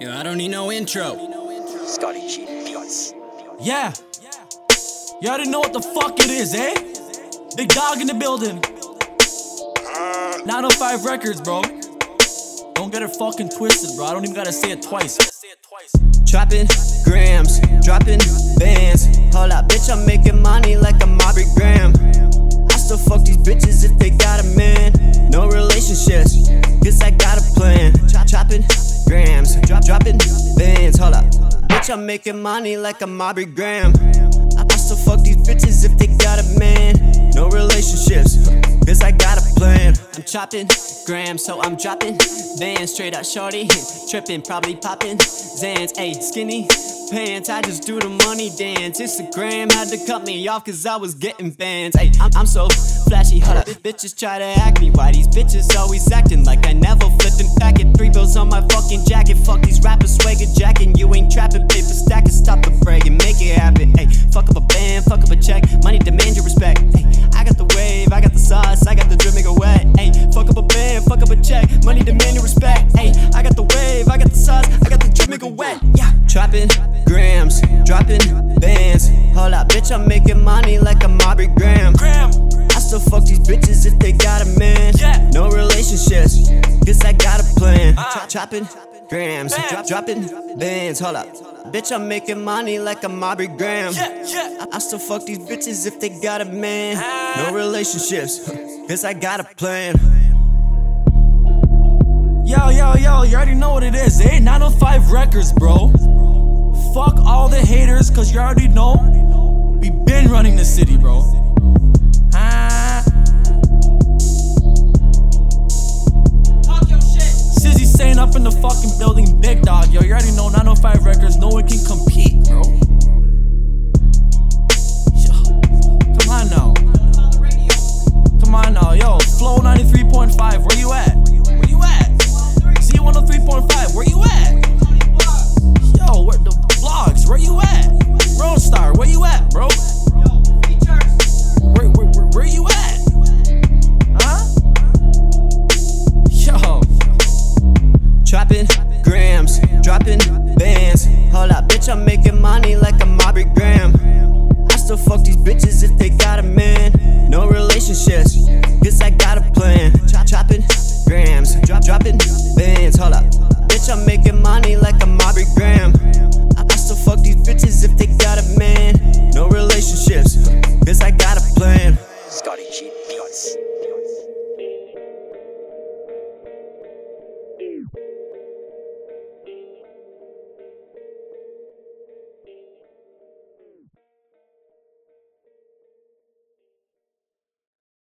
Yo, I don't need no intro. Scotty G. Yeah. Y'all didn't know what the fuck it is, eh? Big dog in the building. 905 Records, bro. Don't get it fucking twisted, bro. I don't even gotta say it twice. Chopping grams, dropping bands. Hold up, bitch, I'm making money like I'm Aubrey Graham. I still fuck these bitches if they got a man. No relationships, cause I got a plan. Chopping grams, dropping bands. Hold up, bitch, I'm making money like I'm Aubrey Graham. I still fuck these bitches if they got a man. No relationships, cause I got a plan. I'm chopping grams, so I'm dropping bands. Straight out shorty, tripping, probably popping Zans. Ayy, skinny pants, I just do the money dance. Instagram had to cut me off cause I was getting bans. Ayy, I'm so flashy, hold up, bitches try to act me. Why these bitches always acting like I never flipped and pack it? 3 bills on my fucking jacket, fuck these rappers swagger jacking. You ain't trapping, paper stacking, stop the bragging, make it happen. Ayy, fuck up a band, fuck up a check, money demand your respect. Ayy, I got the wave, I got the sauce, I got the drip, make it wet. Ayy, fuck up a band, fuck up a check, money demand your respect. Ayy, I got the wave, I got the sauce, I got the drip, make it wet. Yeah, chopping grams, dropping bands. Hold up, bitch, I'm making money like I'm Aubrey Graham. I still fuck these bitches if they got a man. Yeah. No relationships, cause I got a plan. Chopping grams, dropping bands. Hold up, bitch, I'm making money like I'm Aubrey Graham. Yeah. Yeah. I still fuck these bitches if they got a man. No relationships, cause I got a plan. Yo, you already know what it is, eh? 905 Records, bro. Fuck all the haters, cause you already know we been running the city, bro. Up in the fucking building, big dog. Yo, you already know 905 Records, no one can compete, bro. Yo, come on now, yo. Flow 93.5, where you at? Z 103.5, where you at? Yo, where the vlogs? Where you at? Roadstar, where you at, bro? Where you at? Chopping grams, dropping bands. Hold up, bitch, I'm making money like I'm Aubrey Graham. I still fuck these bitches if they got a man. No relationships, cause I got a plan. Chopping grams, dropping bands. Hold up, bitch, I'm making money like I'm